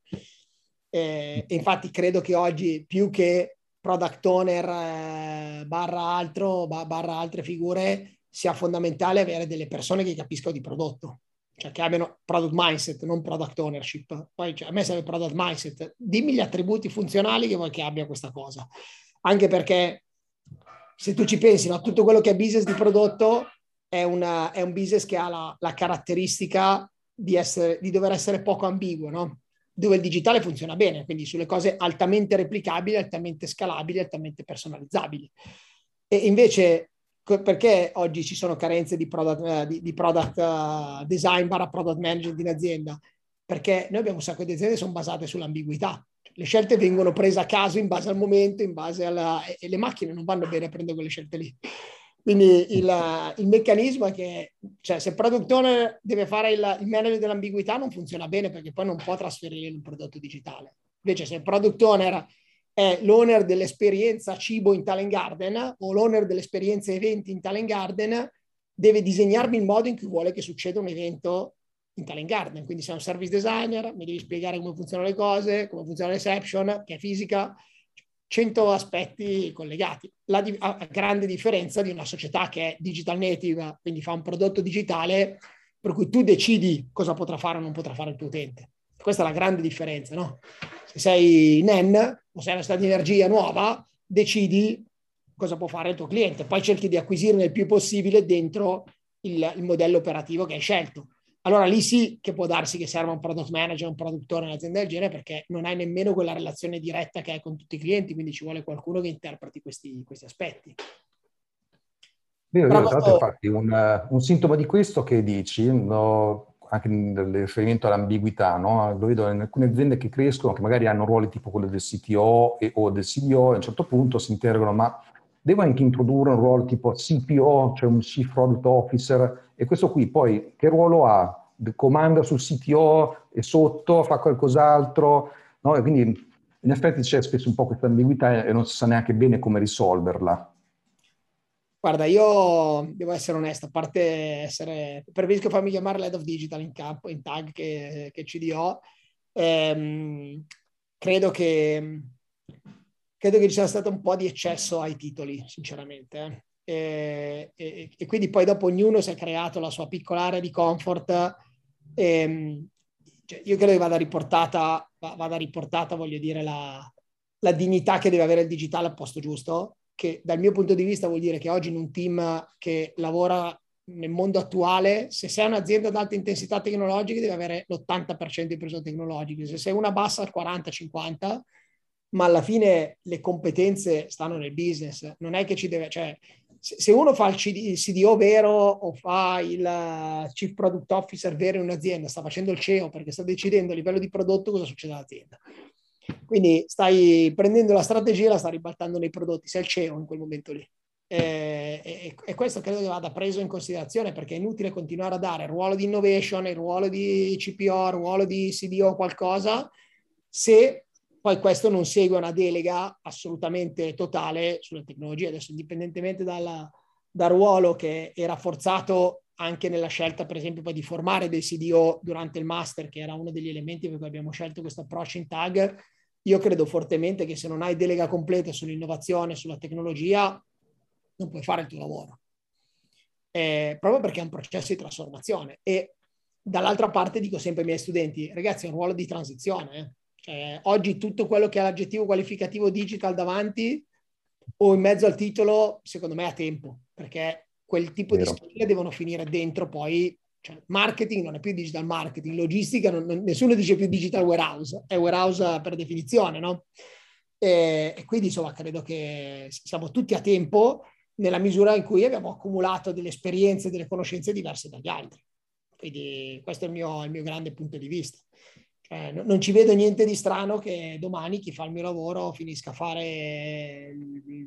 Eh, e infatti credo che oggi più che product owner eh, barra altro, barra altre figure, sia fondamentale avere delle persone che capiscono di prodotto, cioè che abbiano product mindset, non product ownership. Poi cioè, a me serve product mindset. Dimmi gli attributi funzionali che vuoi che abbia questa cosa. Anche perché se tu ci pensi, no, tutto quello che è business di prodotto è, una, è un business che ha la, la caratteristica di, essere, di dover essere poco ambiguo, no? Dove il digitale funziona bene, quindi sulle cose altamente replicabili, altamente scalabili, altamente personalizzabili. E invece, perché oggi ci sono carenze di product, di, di product design barra product management in azienda? Perché noi abbiamo un sacco di aziende che sono basate sull'ambiguità. Le scelte vengono prese a caso in base al momento, in base alla... e le macchine non vanno bene a prendere quelle scelte lì. Quindi il, il meccanismo è che, cioè, se il product owner deve fare il, il manager dell'ambiguità, non funziona bene, perché poi non può trasferire in un prodotto digitale. Invece se il product owner è l'owner dell'esperienza cibo in Talent Garden o l'owner dell'esperienza eventi in Talent Garden, deve disegnarmi il modo in cui vuole che succeda un evento in Talent Garden. Quindi sei un service designer, mi devi spiegare come funzionano le cose, come funziona l'exception, che è fisica, cento aspetti collegati. La di- a grande differenza di una società che è digital native, quindi fa un prodotto digitale per cui tu decidi cosa potrà fare o non potrà fare il tuo utente. Questa è la grande differenza, no? Se sei N E N o sei una società di energia nuova, decidi cosa può fare il tuo cliente, poi cerchi di acquisirne il più possibile dentro il, il modello operativo che hai scelto. Allora lì sì che può darsi che serva un product manager, un produttore, un'azienda del genere, perché non hai nemmeno quella relazione diretta che hai con tutti i clienti, quindi ci vuole qualcuno che interpreti questi, questi aspetti. Io, io ho infatti un, un sintomo di questo che dici, no, anche nel riferimento all'ambiguità, no? Lo vedo in alcune aziende che crescono, che magari hanno ruoli tipo quello del C T O e, o del C D O, e a un certo punto si interrogano, ma devo anche introdurre un ruolo tipo C P O, cioè un Chief Product Officer, e questo qui poi che ruolo ha? Comanda sul C T O e sotto fa qualcos'altro, no? E quindi in effetti c'è spesso un po' questa ambiguità e non si sa neanche bene come risolverla. Guarda, io devo essere onesto, a parte essere... preferisco farmi chiamare Head of Digital in campo, in tag che, che C D O. Ehm, credo che... Credo che ci sia stato un po' di eccesso ai titoli, sinceramente. E, e, e quindi poi dopo ognuno si è creato la sua piccola area di comfort. E, cioè, io credo che vada riportata, vada riportata voglio dire, la, la dignità che deve avere il digitale al posto giusto, che dal mio punto di vista vuol dire che oggi in un team che lavora nel mondo attuale, se sei un'azienda ad alta intensità tecnologica devi avere l'ottanta per cento di persone tecnologiche, se sei una bassa al quaranta cinquanta per cento, ma alla fine le competenze stanno nel business. Non è che ci deve, cioè, se uno fa il C D O vero o fa il Chief Product Officer vero in un'azienda, sta facendo il C E O, perché sta decidendo a livello di prodotto cosa succede all'azienda. Quindi stai prendendo la strategia e la stai ribaltando nei prodotti, sei il C E O in quel momento lì. E, e, e questo credo che vada preso in considerazione, perché è inutile continuare a dare il ruolo di innovation, il ruolo di C P O, il ruolo di C D O qualcosa, se... poi questo non segue una delega assolutamente totale sulle tecnologie. Adesso, indipendentemente dalla, dal ruolo che era forzato anche nella scelta, per esempio, poi di formare dei C D O durante il master, che era uno degli elementi per cui abbiamo scelto questo approccio in tag, io credo fortemente che se non hai delega completa sull'innovazione, sulla tecnologia, non puoi fare il tuo lavoro. Eh, proprio perché è un processo di trasformazione. E dall'altra parte dico sempre ai miei studenti, ragazzi, è un ruolo di transizione, eh. Eh, oggi tutto quello che ha l'aggettivo qualificativo digital davanti o in mezzo al titolo, secondo me ha tempo, perché quel tipo Vero. Di skill devono finire dentro poi, cioè, marketing non è più digital marketing, logistica, non, non, nessuno dice più digital warehouse, è warehouse per definizione, no? E, e quindi insomma credo che siamo tutti a tempo nella misura in cui abbiamo accumulato delle esperienze, delle conoscenze diverse dagli altri. Quindi questo è il mio, il mio grande punto di vista. Eh, non ci vedo niente di strano che domani chi fa il mio lavoro finisca a fare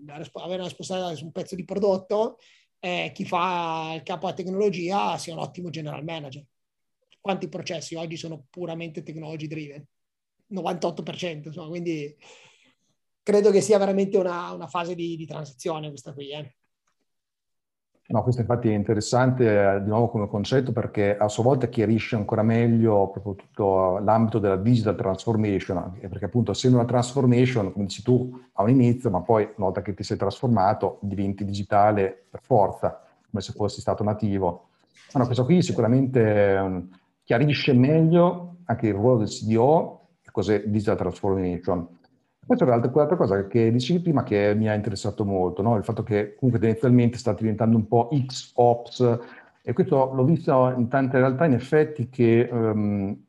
la resp- avere una responsabilità su un pezzo di prodotto, eh, chi fa il capo a tecnologia sia un ottimo general manager. Quanti processi oggi sono puramente technology driven? novantotto per cento, insomma, quindi credo che sia veramente una, una fase di, di transizione questa qui, eh. No, questo infatti è interessante, eh, di nuovo come concetto, perché a sua volta chiarisce ancora meglio proprio tutto l'ambito della digital transformation, perché appunto essendo una transformation, come dici tu, ha un inizio, ma poi una volta che ti sei trasformato diventi digitale per forza, come se fossi stato nativo. Allora, questo qui sicuramente chiarisce meglio anche il ruolo del C D O e cos'è digital transformation. Poi c'è quell'altra cosa che dicevi prima che mi ha interessato molto, no? Il fatto che comunque tendenzialmente sta diventando un po' X Ops, E questo l'ho visto in tante realtà, in effetti, che um,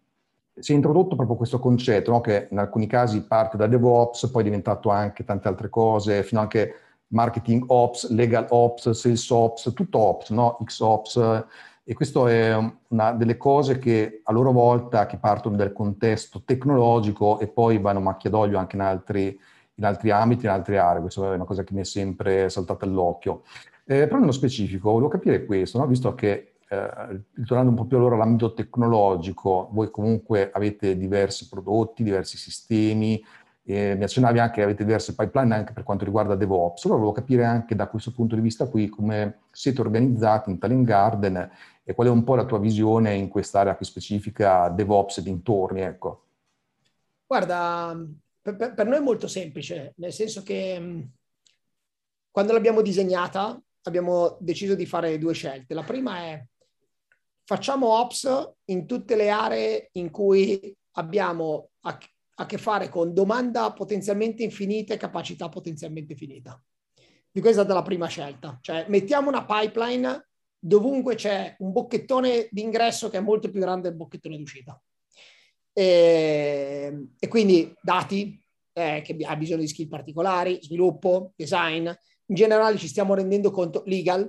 si è introdotto proprio questo concetto, no? Che in alcuni casi parte da DevOps, poi è diventato anche tante altre cose, fino anche marketing ops, legal ops, sales ops, tutto ops, no? X ops. E questo è una delle cose che a loro volta, che partono dal contesto tecnologico e poi vanno macchia d'olio anche in altri, in altri ambiti, in altre aree. Questa è una cosa che mi è sempre saltata all'occhio. Eh, però nello specifico volevo capire questo, no? Visto che, eh, ritornando un po' più allora all'ambito tecnologico, voi comunque avete diversi prodotti, diversi sistemi, eh, mi accennavi anche che avete diverse pipeline anche per quanto riguarda DevOps. Allora volevo capire anche da questo punto di vista qui come siete organizzati in Talent Garden e qual è un po' la tua visione in quest'area più specifica DevOps e dintorni, ecco. Guarda, per, per noi è molto semplice, nel senso che quando l'abbiamo disegnata abbiamo deciso di fare due scelte. La prima è: facciamo ops in tutte le aree in cui abbiamo a, a che fare con domanda potenzialmente infinita e capacità potenzialmente finita. Di questa è stata la prima scelta. Cioè, mettiamo una pipeline dovunque c'è un bocchettone di ingresso che è molto più grande del bocchettone di uscita. E, e quindi dati, eh, che ha bisogno di skill particolari, sviluppo, design. In generale ci stiamo rendendo conto, legal,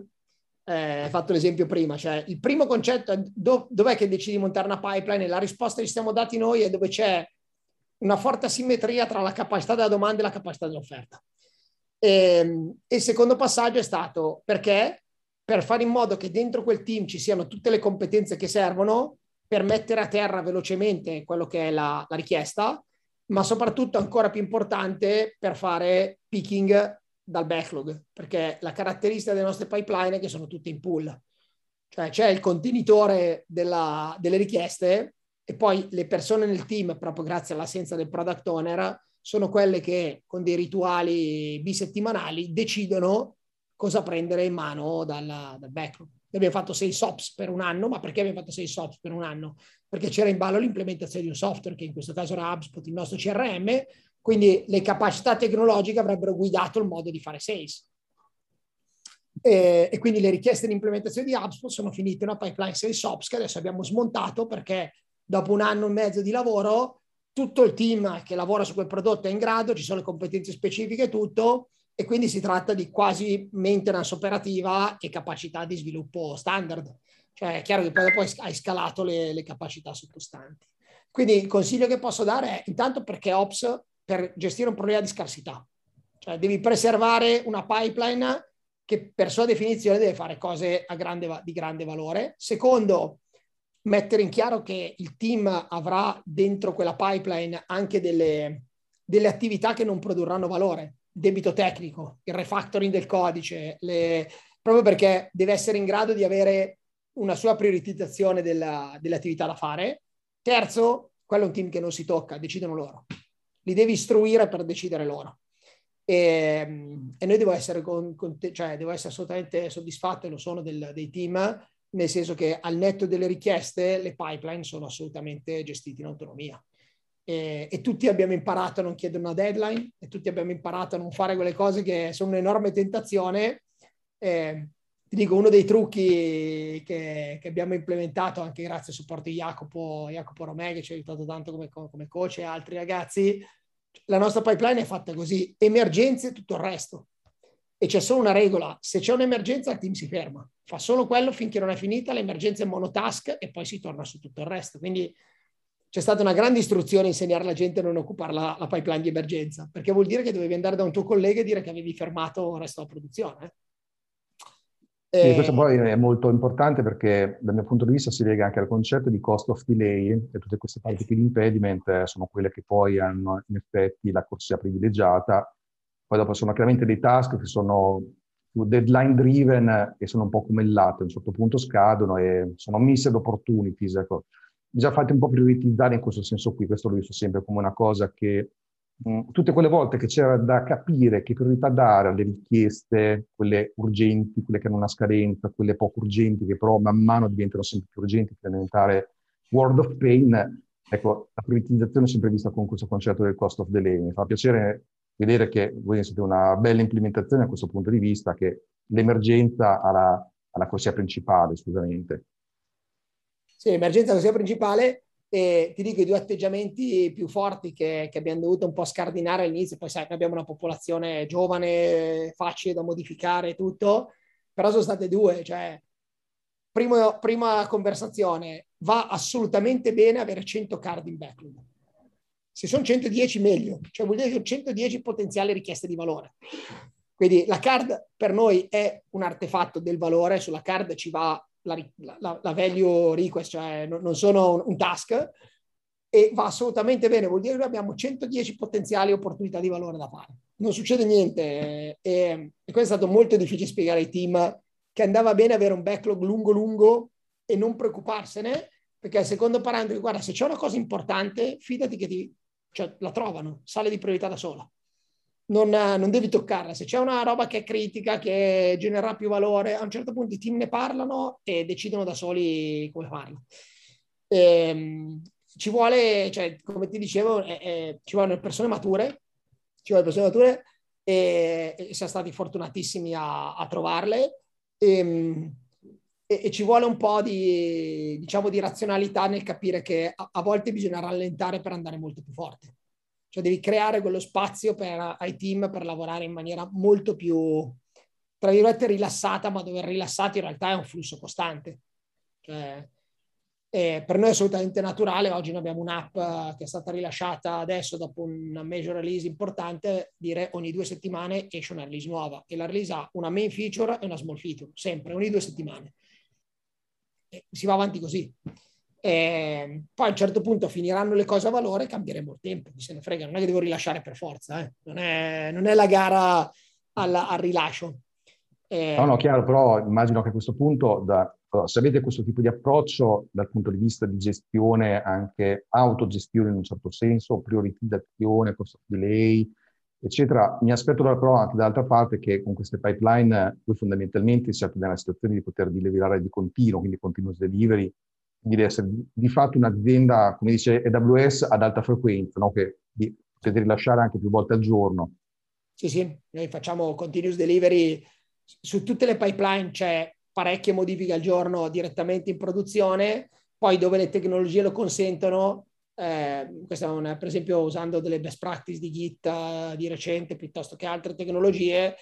eh, hai fatto l'esempio prima, cioè il primo concetto è do, dov'è che decidi di montare una pipeline, e la risposta che ci siamo dati noi è dove c'è una forte asimmetria tra la capacità della domanda e la capacità dell'offerta. E, e il secondo passaggio è stato perché per fare in modo che dentro quel team ci siano tutte le competenze che servono per mettere a terra velocemente quello che è la, la richiesta, ma soprattutto ancora più importante per fare picking dal backlog, perché la caratteristica delle nostre pipeline è che sono tutte in pool. Cioè c'è il contenitore della, delle richieste e poi le persone nel team, proprio grazie all'assenza del product owner, sono quelle che con dei rituali bisettimanali decidono cosa prendere in mano dalla, dal backlog. Noi abbiamo fatto sei S O P S per un anno, ma perché abbiamo fatto sei S O P S per un anno? Perché c'era in ballo l'implementazione di un software, che in questo caso era HubSpot, il nostro C R M, quindi le capacità tecnologiche avrebbero guidato il modo di fare sales. E, e quindi le richieste di implementazione di HubSpot sono finite in una pipeline sales ops che adesso abbiamo smontato, perché dopo un anno e mezzo di lavoro tutto il team che lavora su quel prodotto è in grado, ci sono le competenze specifiche e tutto, e quindi si tratta di quasi maintenance operativa e capacità di sviluppo standard. Cioè è chiaro che poi dopo hai scalato le, le capacità sottostanti. Quindi il consiglio che posso dare è intanto perché ops per gestire un problema di scarsità. Cioè devi preservare una pipeline che per sua definizione deve fare cose a grande, di grande valore. Secondo, mettere in chiaro che il team avrà dentro quella pipeline anche delle, delle attività che non produrranno valore. Debito tecnico, il refactoring del codice, le, proprio perché deve essere in grado di avere una sua prioritizzazione della, dell'attività da fare. Terzo, quello è un team che non si tocca, decidono loro. Li devi istruire per decidere loro. E, e noi devo essere, con, con te, cioè, devo essere assolutamente soddisfatto, e lo sono, del, dei team, nel senso che al netto delle richieste le pipeline sono assolutamente gestite in autonomia. E, e tutti abbiamo imparato a non chiedere una deadline, e tutti abbiamo imparato a non fare quelle cose che sono un'enorme tentazione. E, ti dico, uno dei trucchi che, che abbiamo implementato, anche grazie al supporto di Jacopo, Jacopo Romè, che ci ha aiutato tanto come, come coach, e altri ragazzi, la nostra pipeline è fatta così: emergenze e tutto il resto. E c'è solo una regola: se c'è un'emergenza il team si ferma, fa solo quello finché non è finita, l'emergenza è monotask e poi si torna su tutto il resto. Quindi c'è stata una grande istruzione a insegnare alla gente a non occupare la, la pipeline di emergenza, perché vuol dire che dovevi andare da un tuo collega e dire che avevi fermato il resto della produzione, eh? Sì, questo poi è molto importante, perché dal mio punto di vista si lega anche al concetto di cost of delay, e tutte queste parti di impediment sono quelle che poi hanno in effetti la corsia privilegiata. Poi dopo sono chiaramente dei task che sono più deadline driven e sono un po' come il latte, a un certo punto scadono e sono missed opportunities. Ecco. Bisogna farti un po' prioritizzare in questo senso qui, questo lo visto sempre come una cosa che... Tutte quelle volte che c'era da capire che priorità dare alle richieste, quelle urgenti, quelle che hanno una scadenza, quelle poco urgenti, che però man mano diventano sempre più urgenti per diventare world of pain, ecco, la prioritizzazione è sempre vista con questo concetto del cost of delay. Mi fa piacere vedere che voi siete una bella implementazione a questo punto di vista, che l'emergenza alla, alla corsia principale, scusamente. Sì, emergenza corsia principale. E ti dico i due atteggiamenti più forti che, che abbiamo dovuto un po' scardinare all'inizio. Poi sai che abbiamo una popolazione giovane, facile da modificare tutto, però sono state due, cioè primo, prima conversazione: va assolutamente bene avere cento card in backlog, se sono centodieci meglio, cioè vuol dire che sono centodieci potenziali richieste di valore. Quindi la card per noi è un artefatto del valore, sulla card ci va La, la, la value request, cioè non, non sono un, un task, e va assolutamente bene, vuol dire che abbiamo centodieci potenziali opportunità di valore da fare. Non succede niente, e, e questo è stato molto difficile spiegare ai team che andava bene avere un backlog lungo lungo e non preoccuparsene, perché al secondo parametro, guarda, se c'è una cosa importante, fidati che ti, cioè, la trovano, sale di priorità da sola. Non, non devi toccarla. Se c'è una roba che è critica, che genererà più valore, a un certo punto i team ne parlano e decidono da soli come farlo. Ehm, ci vuole, cioè, come ti dicevo, eh, eh, ci vogliono persone mature, ci vogliono persone mature e, e siamo stati fortunatissimi a, a trovarle, e, e, e ci vuole un po' di, diciamo, di razionalità nel capire che a, a volte bisogna rallentare per andare molto più forte. Cioè devi creare quello spazio per, ai team per lavorare in maniera molto più, tra virgolette, rilassata, ma dove rilassato in realtà è un flusso costante. Cioè, eh, per noi è assolutamente naturale. Oggi noi abbiamo un'app che è stata rilasciata adesso dopo una major release importante, dire ogni due settimane esce una release nuova, e la release ha una main feature e una small feature, sempre, ogni due settimane. E si va avanti così. E poi a un certo punto finiranno le cose a valore e cambieremo il tempo, se ne frega, non è che devo rilasciare per forza, eh. non, è, non è la gara alla, al rilascio. E... No, no, chiaro, però immagino che a questo punto, da, se avete questo tipo di approccio dal punto di vista di gestione, anche autogestione in un certo senso, prioritizzazione, cost delay, eccetera, mi aspetto però anche dall'altra parte che con queste pipeline voi fondamentalmente siate nella situazione di poter deliverare di continuo, quindi continuous delivery, di essere di fatto un'azienda, come dice A W S, ad alta frequenza, no? Che potete rilasciare anche più volte al giorno. Sì, sì, noi facciamo continuous delivery su tutte le pipeline, c'è parecchie modifiche al giorno direttamente in produzione, poi dove le tecnologie lo consentono, eh, questa è una, per esempio usando delle best practice di Git di recente piuttosto che altre tecnologie,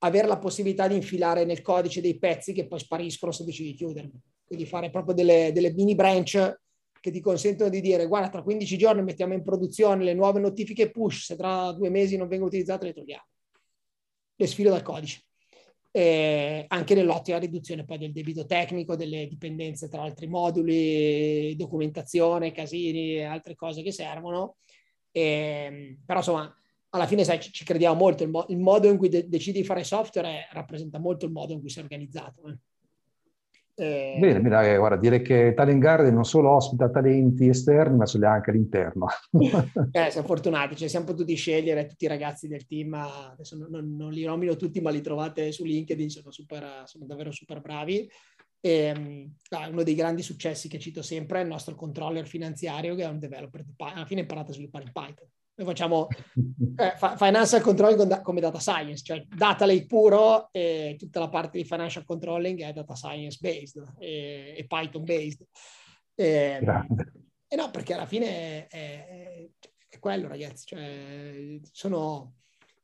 avere la possibilità di infilare nel codice dei pezzi che poi spariscono se decidi di chiuderli. Quindi fare proprio delle, delle mini branch che ti consentono di dire: guarda, tra quindici giorni mettiamo in produzione le nuove notifiche push, se tra due mesi non vengono utilizzate le togliamo. Le sfilo dal codice. E anche nell'ottica riduzione poi del debito tecnico, delle dipendenze tra altri moduli, documentazione, casini e altre cose che servono. E, però insomma, alla fine sai, ci crediamo molto. Il, mo- il modo in cui de- decidi di fare software è, rappresenta molto il modo in cui sei organizzato. Eh. Eh, bene, bene, guarda, dire che Talent Garden non solo ospita talenti esterni, ma ce li ha anche all'interno. eh, siamo fortunati, cioè siamo potuti scegliere tutti i ragazzi del team, adesso non, non li nomino tutti, ma li trovate su LinkedIn, sono, super, sono davvero super bravi. E, ah, uno dei grandi successi che cito sempre è il nostro controller finanziario, che è un developer di Python, alla fine ha imparato a sviluppare in Python. Noi facciamo eh, fa- financial controlling come data science, cioè data lake puro, e tutta la parte di financial controlling è data science based e, e Python based. E, e no, perché alla fine è, è, è quello, ragazzi, cioè, sono,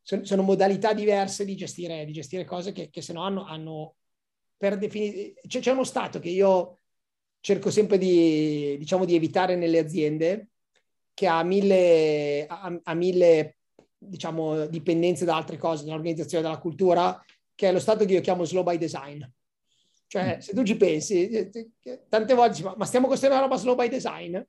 sono, sono modalità diverse di gestire, di gestire cose che, che se no hanno, hanno per definire... Cioè, c'è uno stato che io cerco sempre di, diciamo, di evitare nelle aziende, che ha mille, ha, ha mille diciamo, dipendenze da altre cose, dall'organizzazione, dalla cultura, che è lo stato che io chiamo slow by design. Cioè, se tu ci pensi, tante volte dici, ma, ma stiamo costruendo una roba slow by design?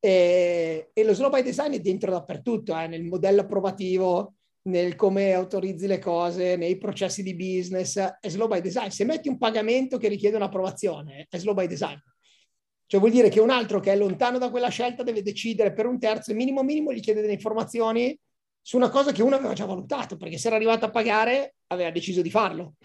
E, e lo slow by design è dentro dappertutto, eh, nel modello approvativo, nel come autorizzi le cose, nei processi di business, è slow by design. Se metti un pagamento che richiede un'approvazione, è slow by design. Cioè vuol dire che un altro che è lontano da quella scelta deve decidere per un terzo, e minimo minimo gli chiede delle informazioni su una cosa che uno aveva già valutato, perché se era arrivato a pagare aveva deciso di farlo.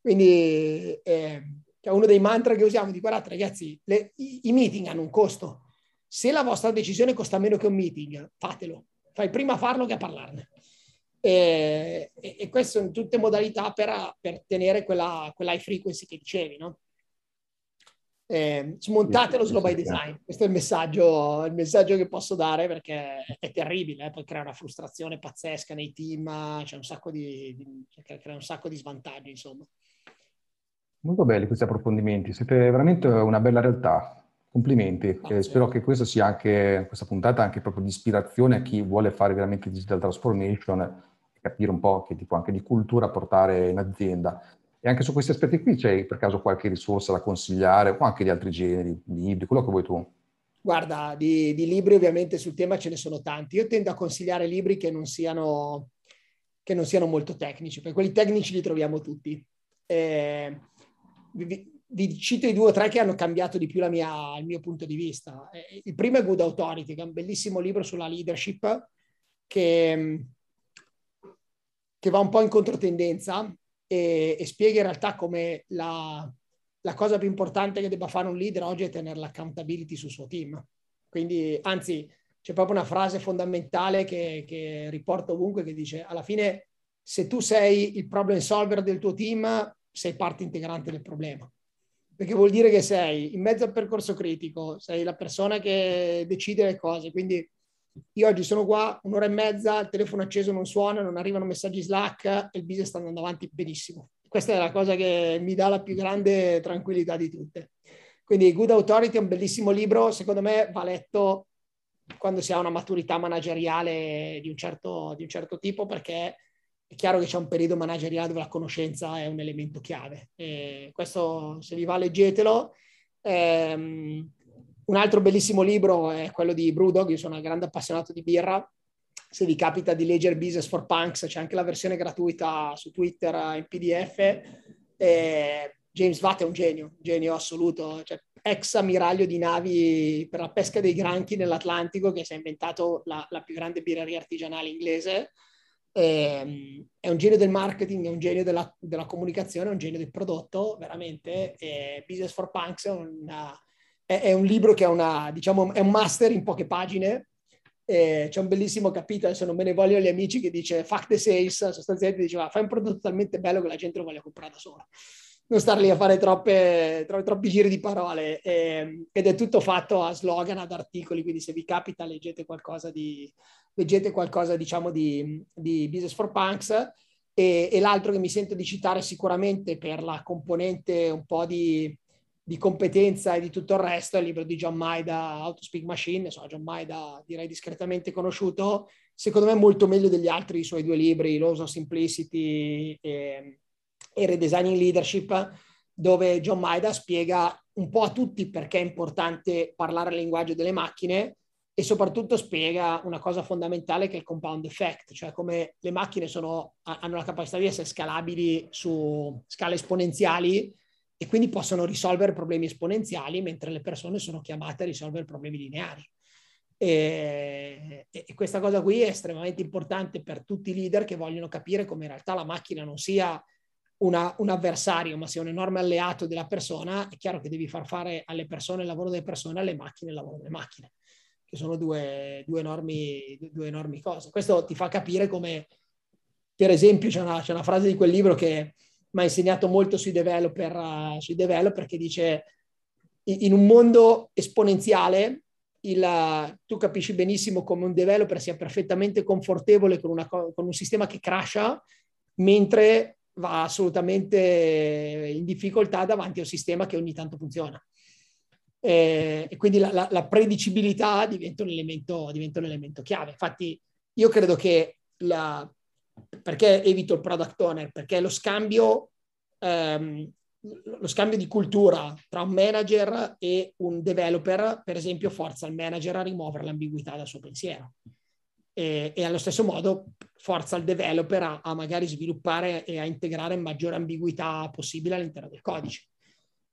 Quindi eh, cioè uno dei mantra che usiamo di guardate ragazzi, le, i, i meeting hanno un costo. Se la vostra decisione costa meno che un meeting, fatelo. Fai prima a farlo che a parlarne. E, e, e queste sono tutte modalità per, per tenere quella, quella high frequency che dicevi, no? Eh, smontatelo solo by design. Questo è il messaggio, il messaggio che posso dare, perché è terribile, eh? Poi crea una frustrazione pazzesca nei team, c'è un sacco di, di crea un sacco di svantaggi, insomma. Molto belli questi approfondimenti, siete veramente una bella realtà, complimenti. Ah, eh, sì. Spero che questa sia anche, questa puntata anche proprio di ispirazione a chi vuole fare veramente digital transformation e capire un po' che tipo anche di cultura portare in azienda. E anche su questi aspetti qui c'è per caso qualche risorsa da consigliare, o anche di altri generi, libri, quello che vuoi tu? Guarda, di, di libri ovviamente sul tema ce ne sono tanti. Io tendo a consigliare libri che non siano, che non siano molto tecnici, perché quelli tecnici li troviamo tutti. Eh, vi, vi cito i due o tre che hanno cambiato di più la mia, il mio punto di vista. Eh, il primo è Good Authority, che è un bellissimo libro sulla leadership che, che va un po' in controtendenza, E, e spiega in realtà come la, la cosa più importante che debba fare un leader oggi è tenere l'accountability sul suo team. Quindi, anzi, c'è proprio una frase fondamentale che, che riporto ovunque, che dice: alla fine, se tu sei il problem solver del tuo team, sei parte integrante del problema. Perché vuol dire che sei in mezzo al percorso critico, sei la persona che decide le cose. Quindi io oggi sono qua, un'ora e mezza, il telefono acceso non suona, non arrivano messaggi Slack e il business sta andando avanti benissimo. Questa è la cosa che mi dà la più grande tranquillità di tutte. Quindi Good Authority è un bellissimo libro, secondo me va letto quando si ha una maturità manageriale di un certo, di un certo tipo, perché è chiaro che c'è un periodo manageriale dove la conoscenza è un elemento chiave. E questo, se vi va, leggetelo. Ehm, Un altro bellissimo libro è quello di Brewdog. Io sono un grande appassionato di birra. Se vi capita di leggere Business for Punks, c'è anche la versione gratuita su Twitter in P D F. E James Watt è un genio, un genio assoluto, cioè, ex ammiraglio di navi per la pesca dei granchi nell'Atlantico, che si è inventato la, la più grande birreria artigianale inglese. E, è un genio del marketing, è un genio della, della comunicazione, è un genio del prodotto, veramente. E Business for Punks è una... È un libro che è una, diciamo, è un master in poche pagine. Eh, c'è un bellissimo capitolo, se non me ne voglio gli amici, che dice fuck the sales, sostanzialmente diceva fai un prodotto talmente bello che la gente lo voglia comprare da sola. Non star lì a fare troppe, tro- troppi giri di parole. Eh, ed è tutto fatto a slogan, ad articoli, quindi se vi capita leggete qualcosa di, leggete qualcosa, diciamo, di, di Business for Punks. E, e l'altro che mi sento di citare sicuramente per la componente un po' di... di competenza e di tutto il resto, è il libro di John Maeda, How to Speak Machine. Insomma, John Maeda direi discretamente conosciuto, secondo me molto meglio degli altri i suoi due libri, Laws of Simplicity e, e Redesigning Leadership, dove John Maeda spiega un po' a tutti perché è importante parlare il linguaggio delle macchine, e soprattutto spiega una cosa fondamentale che è il compound effect, cioè come le macchine sono, hanno la capacità di essere scalabili su scale esponenziali, e quindi possono risolvere problemi esponenziali, mentre le persone sono chiamate a risolvere problemi lineari. E, e questa cosa qui è estremamente importante per tutti i leader che vogliono capire come in realtà la macchina non sia una, un avversario, ma sia un enorme alleato della persona. È chiaro che devi far fare alle persone il lavoro delle persone, alle macchine il lavoro delle macchine, che sono due, due, enormi, due enormi cose. Questo ti fa capire come, per esempio, c'è una, c'è una frase di quel libro che mi ha insegnato molto sui developer, uh, sui developer, che dice: in un mondo esponenziale il, uh, tu capisci benissimo come un developer sia perfettamente confortevole con, una, con un sistema che crasha, mentre va assolutamente in difficoltà davanti a un sistema che ogni tanto funziona. E, e quindi la, la, la predicibilità diventa un elemento, diventa un elemento chiave. Infatti io credo che la... Perché evito il product owner? Perché lo scambio, ehm, lo scambio di cultura tra un manager e un developer, per esempio, forza il manager a rimuovere l'ambiguità dal suo pensiero, e, e allo stesso modo forza il developer a, a magari sviluppare e a integrare maggiore ambiguità possibile all'interno del codice,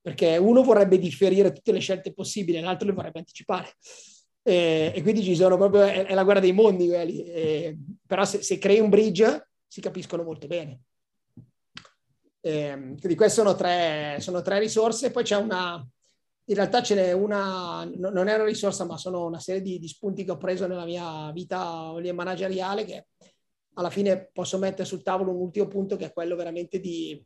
perché uno vorrebbe differire tutte le scelte possibili, l'altro le vorrebbe anticipare. E, e quindi ci sono proprio, è, è la guerra dei mondi quelli. E, però se, se crei un bridge si capiscono molto bene. E, quindi queste sono tre, sono tre risorse. Poi c'è una, in realtà ce n'è una, no, non è una risorsa, ma sono una serie di, di spunti che ho preso nella mia vita manageriale, che alla fine posso mettere sul tavolo un ultimo punto, che è quello veramente di,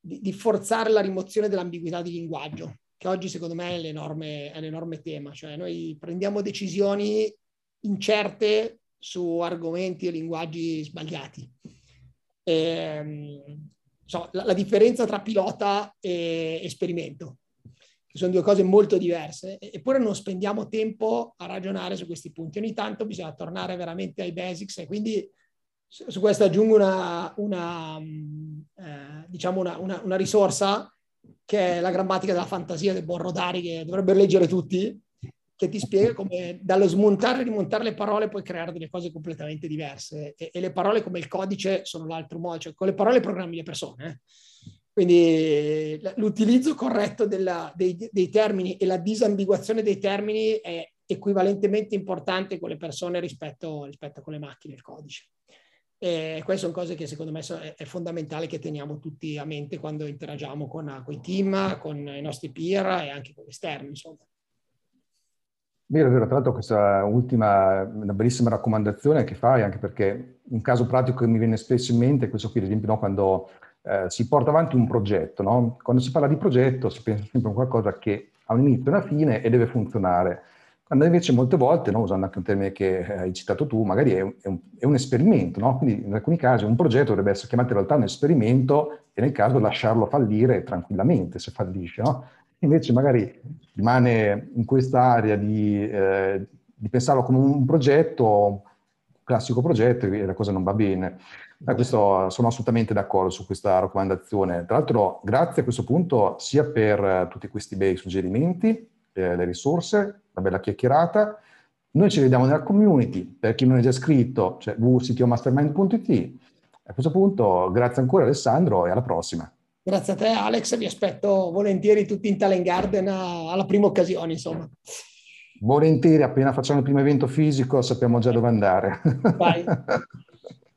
di, di forzare la rimozione dell'ambiguità di linguaggio. che oggi secondo me è, l'enorme, è un enorme tema. Cioè noi prendiamo decisioni incerte su argomenti e linguaggi sbagliati. E, so, la, la differenza tra pilota e esperimento, che sono due cose molto diverse, eppure non spendiamo tempo a ragionare su questi punti. Ogni tanto bisogna tornare veramente ai basics, e quindi su, su questo aggiungo una, una, eh, diciamo una, una, una risorsa, che è la grammatica della fantasia del buon Rodari, che dovrebbero leggere tutti, che ti spiega come dallo smontare e rimontare le parole puoi creare delle cose completamente diverse, e, e le parole come il codice sono l'altro modo, cioè con le parole programmi le persone. Quindi l'utilizzo corretto della, dei, dei termini e la disambiguazione dei termini è equivalentemente importante con le persone rispetto, rispetto con le macchine, il codice. E queste sono cose che secondo me è fondamentale che teniamo tutti a mente quando interagiamo con, con i team, con i nostri peer e anche con gli esterni, insomma. Vero, vero. Tra l'altro questa ultima è una bellissima raccomandazione che fai, anche perché un caso pratico che mi viene spesso in mente è questo qui, ad esempio, no, quando eh, si porta avanti un progetto. No? Quando si parla di progetto si pensa sempre a qualcosa che ha un inizio e una fine e deve funzionare. Quando invece molte volte, no, usando anche un termine che hai citato tu, magari è un, è un, è un esperimento, no? Quindi in alcuni casi un progetto dovrebbe essere chiamato in realtà un esperimento e nel caso lasciarlo fallire tranquillamente se fallisce, no? Invece magari rimane in quest'area di, eh, di pensarlo come un progetto, un classico progetto, e la cosa non va bene. Da questo sono assolutamente d'accordo su questa raccomandazione. Tra l'altro grazie a questo punto sia per tutti questi bei suggerimenti, eh, le risorse, una bella chiacchierata. Noi ci vediamo nella community, per chi non è già iscritto, cioè w w w punto c t o mastermind punto i t. A questo punto grazie ancora Alessandro e alla prossima. Grazie a te Alex, vi aspetto volentieri tutti in Talent Garden alla prima occasione, insomma. Volentieri, appena facciamo il primo evento fisico sappiamo già dove andare. Vai. A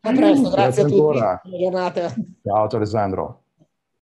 presto, grazie, grazie a tutti. Buona giornata. Ciao, ciao Alessandro.